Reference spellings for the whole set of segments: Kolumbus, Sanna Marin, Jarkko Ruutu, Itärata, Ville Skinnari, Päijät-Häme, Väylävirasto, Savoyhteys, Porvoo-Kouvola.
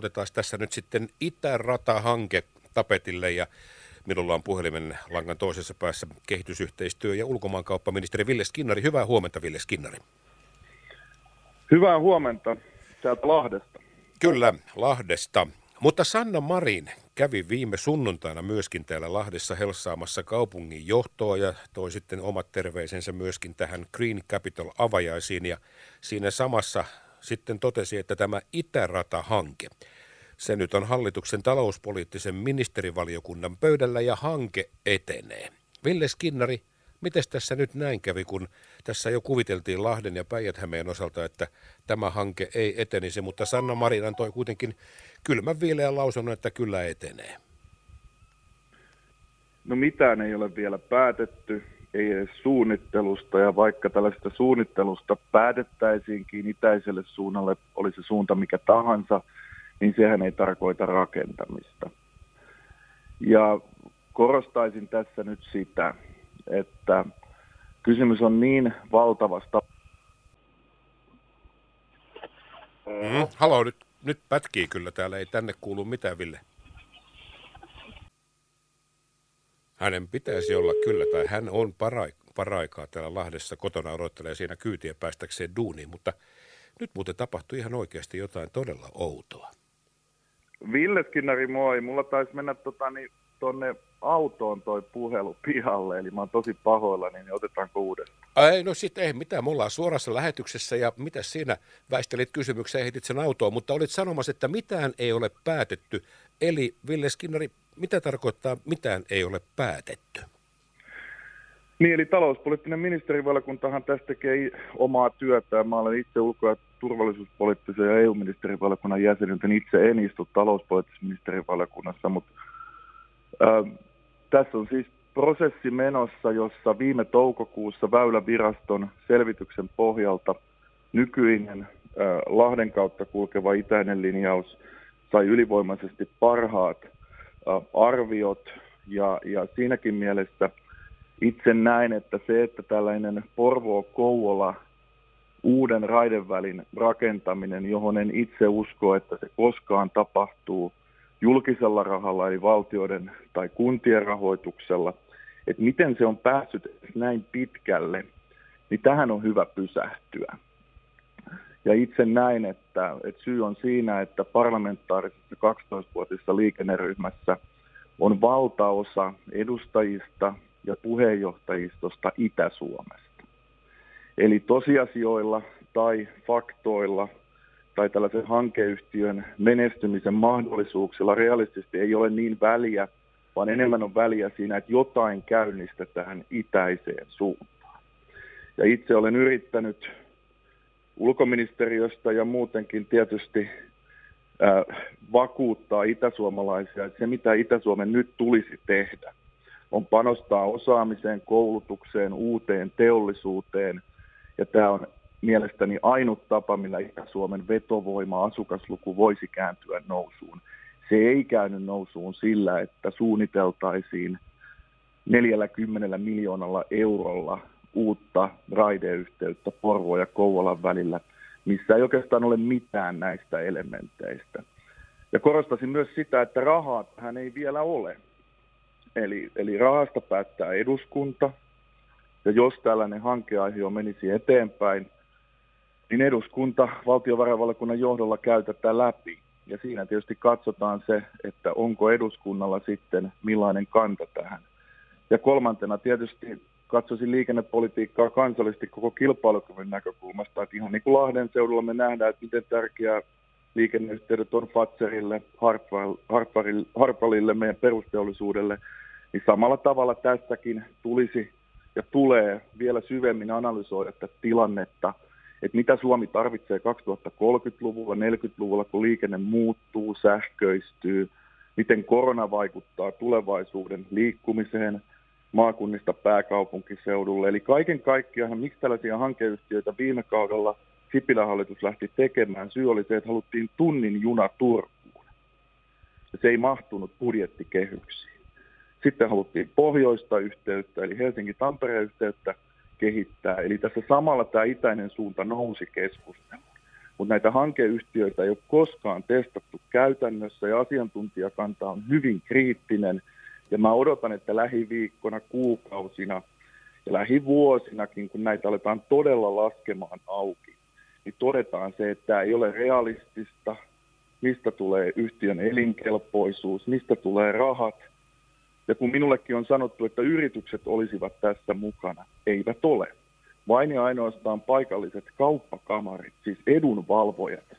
otetaan tässä nyt sitten Itärata-hanke tapetille ja minulla on puhelimen langan toisessa päässä kehitysyhteistyö- ja ulkomaankauppaministeri Ville Skinnari. Hyvää huomenta, Ville Skinnari. Hyvää huomenta täältä Lahdesta. Kyllä, Lahdesta. Mutta Sanna Marin kävi viime sunnuntaina myöskin täällä Lahdessa helsaamassa kaupungin johtoa ja toi sitten omat terveisensä myöskin tähän Green Capital-avajaisiin ja siinä samassa sitten totesi, että tämä Itärata-hanke, se nyt on hallituksen talouspoliittisen ministerivaliokunnan pöydällä ja hanke etenee. Ville Skinnari, miten tässä nyt näin kävi, kun tässä jo kuviteltiin Lahden ja Päijät-Hämeen osalta, että tämä hanke ei etenisi, mutta Sanna Marin antoi kuitenkin kylmän viileän lausunnon, että kyllä etenee. No mitään ei ole vielä päätetty, ei edes suunnittelusta, ja vaikka tällaista suunnittelusta päätettäisiinkin itäiselle suunnalle, oli se suunta mikä tahansa, niin sehän ei tarkoita rakentamista. Ja korostaisin tässä nyt sitä, että kysymys on niin valtavasta. Haloo, nyt pätkii kyllä. Täällä ei tänne kuulu mitään, Ville. Hänen pitäisi olla kyllä, tai hän on paraikaa täällä Lahdessa kotona, odottelee siinä kyytiä päästäkseen duuniin, mutta nyt muuten tapahtui ihan oikeasti jotain todella outoa. Ville Skinnari, moi. Mulla taisi mennä tuonne autoon toi puhelu pihalle, eli mä oon tosi pahoillani, niin otetaanko uudestaan? Ei, no sitten ei mitään, me ollaan suorassa lähetyksessä, ja mitä siinä väistelit kysymyksen ja heitit sen autoon, mutta olit sanomassa, että mitään ei ole päätetty. Eli Ville Skinnari, mitä tarkoittaa mitään ei ole päätetty? Niin, eli talouspoliittinen ministerivaliokuntahan tässä tekee omaa työtään. Mä olen itse ulko- ja turvallisuuspoliittisen ja EU-ministerivaliokunnan jäsen, joten itse en istu talouspoliittisessa ministerivaliokunnassa, mutta tässä on siis prosessi menossa, jossa viime toukokuussa Väyläviraston selvityksen pohjalta nykyinen Lahden kautta kulkeva itäinen linjaus sai ylivoimaisesti parhaat arviot. Ja siinäkin mielessä itse näin, että se, että tällainen Porvoo-Kouvola uuden raidevälin rakentaminen, johon en itse usko, että se koskaan tapahtuu, julkisella rahalla, eli valtioiden tai kuntien rahoituksella, että miten se on päässyt näin pitkälle, niin tähän on hyvä pysähtyä. Ja itse näin, että syy on siinä, että parlamentaarisessa 12-vuotisessa liikenneryhmässä on valtaosa edustajista ja puheenjohtajistosta Itä-Suomesta. Eli tosiasioilla tai faktoilla tai tällaisen hankeyhtiön menestymisen mahdollisuuksilla realistisesti ei ole niin väliä, vaan enemmän on väliä siinä, että jotain käynnistetään itäiseen suuntaan. Ja itse olen yrittänyt ulkoministeriöstä ja muutenkin tietysti vakuuttaa itäsuomalaisia, että se mitä Itä-Suomen nyt tulisi tehdä, on panostaa osaamiseen, koulutukseen, uuteen teollisuuteen, ja tämä on mielestäni ainut tapa, millä Itä-Suomen vetovoima, asukasluku voisi kääntyä nousuun. Se ei käänny nousuun sillä, että suunniteltaisiin 40 miljoonalla eurolla uutta raideyhteyttä Porvoon ja Kouvolan välillä, missä ei oikeastaan ole mitään näistä elementeistä. Ja korostaisin myös sitä, että rahaa tähän ei vielä ole. Eli rahasta päättää eduskunta, ja jos tällainen hankeaihio menisi eteenpäin, niin eduskunta valtiovarainvaliokunnan johdolla käy tätä läpi. Ja siinä tietysti katsotaan se, että onko eduskunnalla sitten millainen kanta tähän. Ja kolmantena tietysti katsoisin liikennepolitiikkaa kansallisesti koko kilpailukyvyn näkökulmasta. Että ihan niin kuin Lahden seudulla me nähdään, että miten tärkeää liikenneyhteydet on Fatserille, Harpalille, meidän perusteollisuudelle. Niin samalla tavalla tässäkin tulisi ja tulee vielä syvemmin analysoida tätä tilannetta, että mitä Suomi tarvitsee 2030-luvulla, 40-luvulla, kun liikenne muuttuu, sähköistyy, miten korona vaikuttaa tulevaisuuden liikkumiseen maakunnista pääkaupunkiseudulle. Eli kaiken kaikkiaan, miksi tällaisia hankeyhtiöitä viime kaudella Sipilän hallitus lähti tekemään, syy oli se, että haluttiin tunnin juna Turkuun. Se ei mahtunut budjettikehyksiin. Sitten haluttiin pohjoista yhteyttä, eli Helsinki-Tampereen yhteyttä kehittää. Eli tässä samalla tämä itäinen suunta nousi keskusteluun. mutta näitä hankeyhtiöitä ei ole koskaan testattu käytännössä ja asiantuntijakanta on hyvin kriittinen. Ja mä odotan, että lähiviikkona, kuukausina ja lähivuosinakin, kun näitä aletaan todella laskemaan auki, niin todetaan se, että tämä ei ole realistista, mistä tulee yhtiön elinkelpoisuus, mistä tulee rahat. Ja kun minullekin on sanottu, että yritykset olisivat tässä mukana, eivät ole. Vain ja ainoastaan paikalliset kauppakamarit, siis edunvalvojat,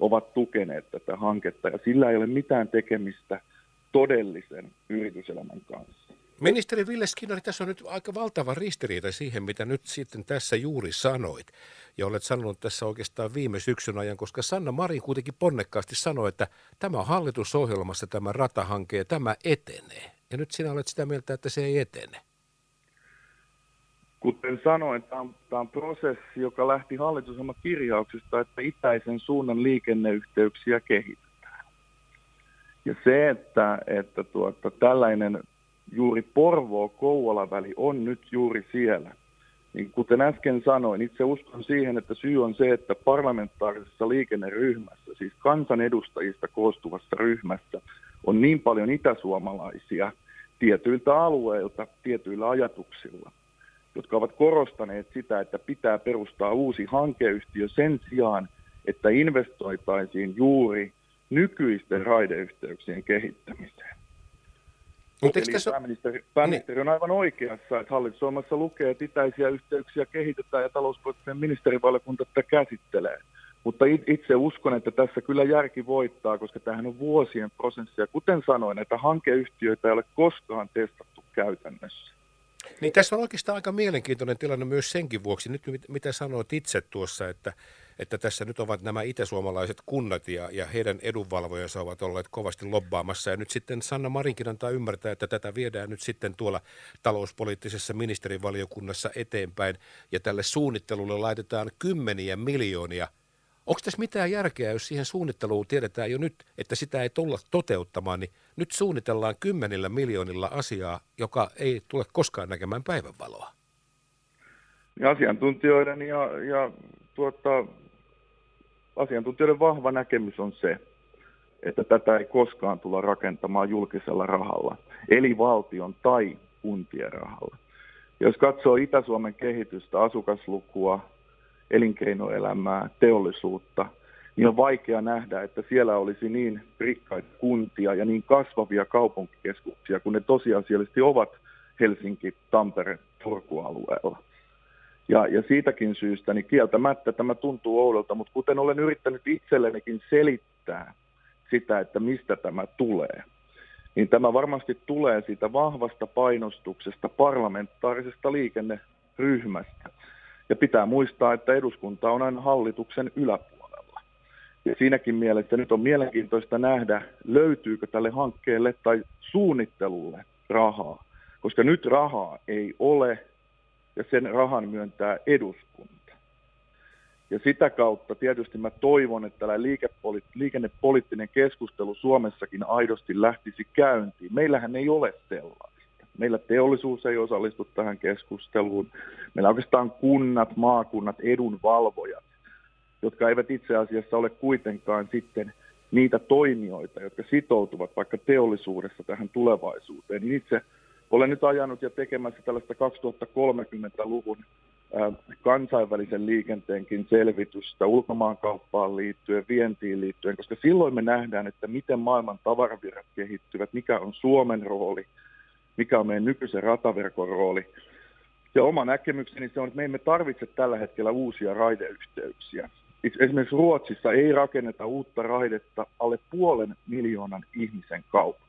ovat tukeneet tätä hanketta ja sillä ei ole mitään tekemistä todellisen yrityselämän kanssa. Ministeri Ville Skinnari, tässä on nyt aika valtava ristiriita siihen, mitä nyt sitten tässä juuri sanoit. Ja olet sanonut tässä oikeastaan viime syksyn ajan, koska Sanna Marin kuitenkin ponnekkaasti sanoi, että tämä on hallitusohjelmassa tämä ratahanke ja tämä etenee. Ja nyt sinä olet sitä mieltä, että se ei etene. Kuten sanoin, tämä on prosessi, joka lähti hallitusohjelmakirjauksesta, että itäisen suunnan liikenneyhteyksiä kehitetään. Ja se, että tällainen juuri Porvoo-Kouvola-väli on nyt juuri siellä. Niin kuten äsken sanoin, itse uskon siihen, että syy on se, että parlamentaarisessa liikenneryhmässä, siis kansanedustajista koostuvassa ryhmässä, on niin paljon itäsuomalaisia tietyiltä alueilta, tietyillä ajatuksilla, jotka ovat korostaneet sitä, että pitää perustaa uusi hankeyhtiö sen sijaan, että investoitaisiin juuri nykyisten raideyhteyksien kehittämiseen. Mutta eli pääministeri on aivan oikeassa, että hallitusohjelmassa lukee, että itäisiä yhteyksiä kehitetään ja talouspoliittinen ministerivaliokunta tätä käsittelee. Mutta itse uskon, että tässä kyllä järki voittaa, koska tämähän on vuosien prosessia. Kuten sanoin, että hankeyhtiöitä ei ole koskaan testattu käytännössä. Niin tässä on oikeastaan aika mielenkiintoinen tilanne myös senkin vuoksi. Nyt mitä sanoit itse tuossa, että tässä nyt ovat nämä itäsuomalaiset kunnat ja heidän edunvalvojansa ovat olleet kovasti lobbaamassa. Ja nyt sitten Sanna Marinkin antaa ymmärtää, että tätä viedään nyt sitten tuolla talouspoliittisessa ministerivaliokunnassa eteenpäin. Ja tälle suunnittelulle laitetaan kymmeniä miljoonia. Onko tässä mitään järkeä, jos siihen suunnitteluun tiedetään jo nyt, että sitä ei tulla toteuttamaan, niin nyt suunnitellaan 10 miljoonilla asiaa, joka ei tule koskaan näkemään päivänvaloa? Asiantuntijoiden asiantuntijoiden vahva näkemys on se, että tätä ei koskaan tulla rakentamaan julkisella rahalla, eli valtion tai kuntien rahalla. Jos katsoo Itä-Suomen kehitystä, asukaslukua, elinkeinoelämää, teollisuutta, niin on vaikea nähdä, että siellä olisi niin rikkaita kuntia ja niin kasvavia kaupunkikeskuksia, kun ne tosiasiallisesti ovat Helsinki, Tampere, Turku-alueella. Ja siitäkin syystä niin kieltämättä tämä tuntuu oudolta, mutta kuten olen yrittänyt itsellenikin selittää sitä, että mistä tämä tulee, niin tämä varmasti tulee siitä vahvasta painostuksesta parlamentaarisesta liikenneryhmästä. Ja pitää muistaa, että eduskunta on aina hallituksen yläpuolella. Ja siinäkin mielessä nyt on mielenkiintoista nähdä, löytyykö tälle hankkeelle tai suunnittelulle rahaa. Koska nyt rahaa ei ole ja sen rahan myöntää eduskunta. Ja sitä kautta tietysti mä toivon, että tällainen liikennepoliittinen keskustelu Suomessakin aidosti lähtisi käyntiin. Meillähän ei ole sellaista. Meillä teollisuus ei osallistu tähän keskusteluun. Meillä oikeastaan kunnat, maakunnat, edunvalvojat, jotka eivät itse asiassa ole kuitenkaan sitten niitä toimijoita, jotka sitoutuvat vaikka teollisuudessa tähän tulevaisuuteen. Niin itse olen nyt ajanut ja tekemässä tällaista 2030-luvun kansainvälisen liikenteenkin selvitystä ulkomaankauppaan liittyen, vientiin liittyen, koska silloin me nähdään, että miten maailman tavaravirrat kehittyvät, mikä on Suomen rooli, mikä on meidän nykyisen rataverkon rooli. Ja oma näkemykseni se on, että me emme tarvitse tällä hetkellä uusia raideyhteyksiä. Esimerkiksi Ruotsissa ei rakenneta uutta raidetta alle 0,5 miljoonan ihmisen kaupunki.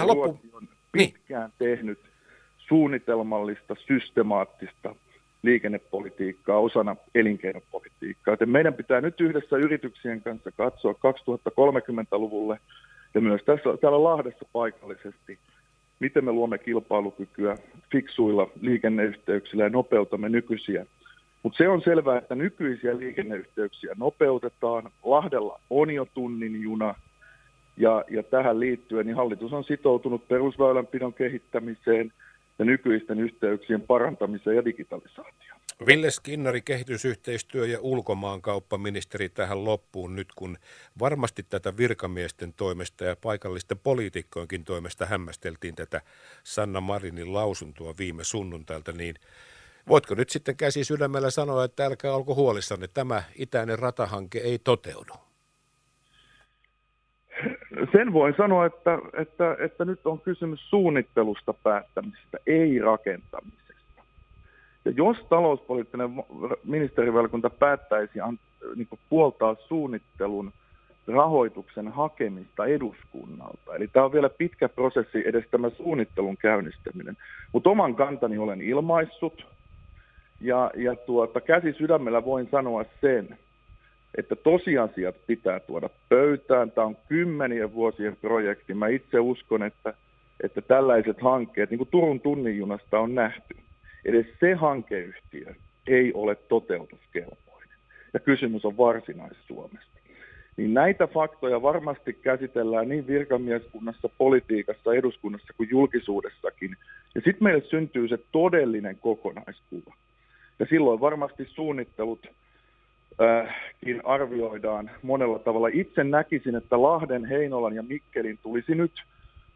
Ruotsi on pitkään tehnyt suunnitelmallista, systemaattista liikennepolitiikkaa osana elinkeinopolitiikkaa. Joten meidän pitää nyt yhdessä yrityksien kanssa katsoa 2030-luvulle ja myös täällä Lahdessa paikallisesti, miten me luomme kilpailukykyä fiksuilla liikenneyhteyksillä ja nopeutamme nykyisiä. Mutta se on selvää, että nykyisiä liikenneyhteyksiä nopeutetaan. Lahdella on jo tunnin juna ja tähän liittyen niin hallitus on sitoutunut perusväylänpidon kehittämiseen ja nykyisten yhteyksien parantamiseen ja digitalisaatioon. Ville Skinnari, kehitysyhteistyö- ja ulkomaankauppaministeri tähän loppuun nyt, kun varmasti tätä virkamiesten toimesta ja paikallisten poliitikkojenkin toimesta hämmästeltiin tätä Sanna Marinin lausuntoa viime sunnuntailta, niin voitko nyt sitten käsi sydämellä sanoa, että älkää olko huolissanne, tämä itäinen ratahanke ei toteudu? Sen voin sanoa, että nyt on kysymys suunnittelusta päättämisestä, ei rakentamisesta. Ja jos talouspoliittinen ministerivaliokunta päättäisi puoltaa suunnittelun rahoituksen hakemista eduskunnalta, eli tämä on vielä pitkä prosessi edes tämä suunnittelun käynnistäminen, mutta oman kantani olen ilmaissut ja käsi sydämellä voin sanoa sen, että tosiasiat pitää tuoda pöytään. Tämä on 10 vuosien projekti. Mä itse uskon, että tällaiset hankkeet, niin kuin Turun tunnin junasta on nähty, edes se hankeyhtiö ei ole toteutuskelpoinen, ja kysymys on Varsinais-Suomesta. Niin näitä faktoja varmasti käsitellään niin virkamieskunnassa, politiikassa, eduskunnassa kuin julkisuudessakin. Ja sitten meille syntyy se todellinen kokonaiskuva. Ja silloin varmasti suunnittelutkin arvioidaan monella tavalla. Itse näkisin, että Lahden, Heinolan ja Mikkelin tulisi nyt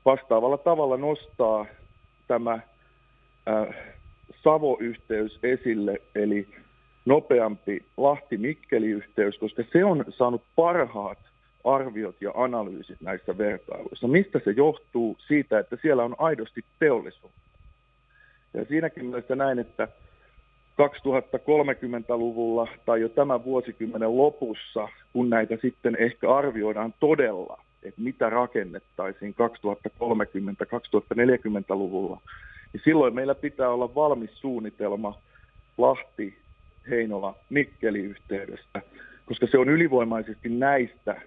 vastaavalla tavalla nostaa tämä Savoyhteys esille, eli nopeampi Lahti-Mikkeli-yhteys, koska se on saanut parhaat arviot ja analyysit näissä vertailuissa. Mistä se johtuu? Siitä, että siellä on aidosti teollisuutta. Ja siinäkin mielessä näin, että 2030-luvulla tai jo tämän vuosikymmenen lopussa, kun näitä sitten ehkä arvioidaan todella, että mitä rakennettaisiin 2030-2040-luvulla, niin silloin meillä pitää olla valmis suunnitelma Lahti, Heinola, Mikkeli yhteydestä, koska se on ylivoimaisesti näistä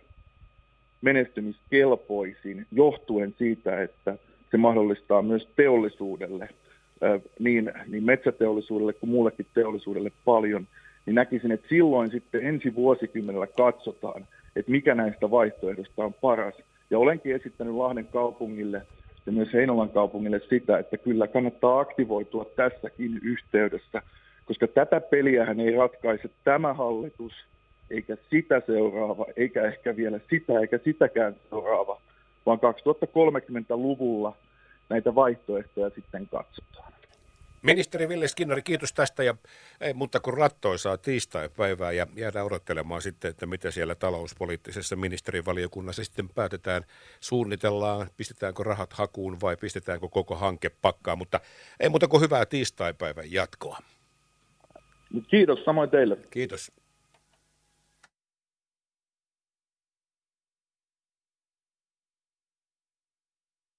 menestymiskelpoisin johtuen siitä, että se mahdollistaa myös teollisuudelle, niin metsäteollisuudelle kuin muullekin teollisuudelle paljon, niin näkisin, että silloin sitten ensi vuosikymmenellä katsotaan, että mikä näistä vaihtoehdoista on paras. Ja olenkin esittänyt Lahden kaupungille ja myös Heinolan kaupungille sitä, että kyllä kannattaa aktivoitua tässäkin yhteydessä, koska tätä peliähän ei ratkaise tämä hallitus, eikä sitä seuraava, eikä ehkä vielä sitä, eikä sitäkään seuraava, vaan 2030-luvulla näitä vaihtoehtoja sitten katsotaan. Ministeri Ville Skinnari, kiitos tästä, ja ei muuta kuin rattoisaa tiistaipäivää ja jäädään odottelemaan sitten, että mitä siellä talouspoliittisessa ministerivaliokunnassa sitten päätetään, suunnitellaan, pistetäänkö rahat hakuun vai pistetäänkö koko hanke pakkaan, mutta ei muuta kuin hyvää tiistaipäivän jatkoa. Kiitos, samoin teille. Kiitos.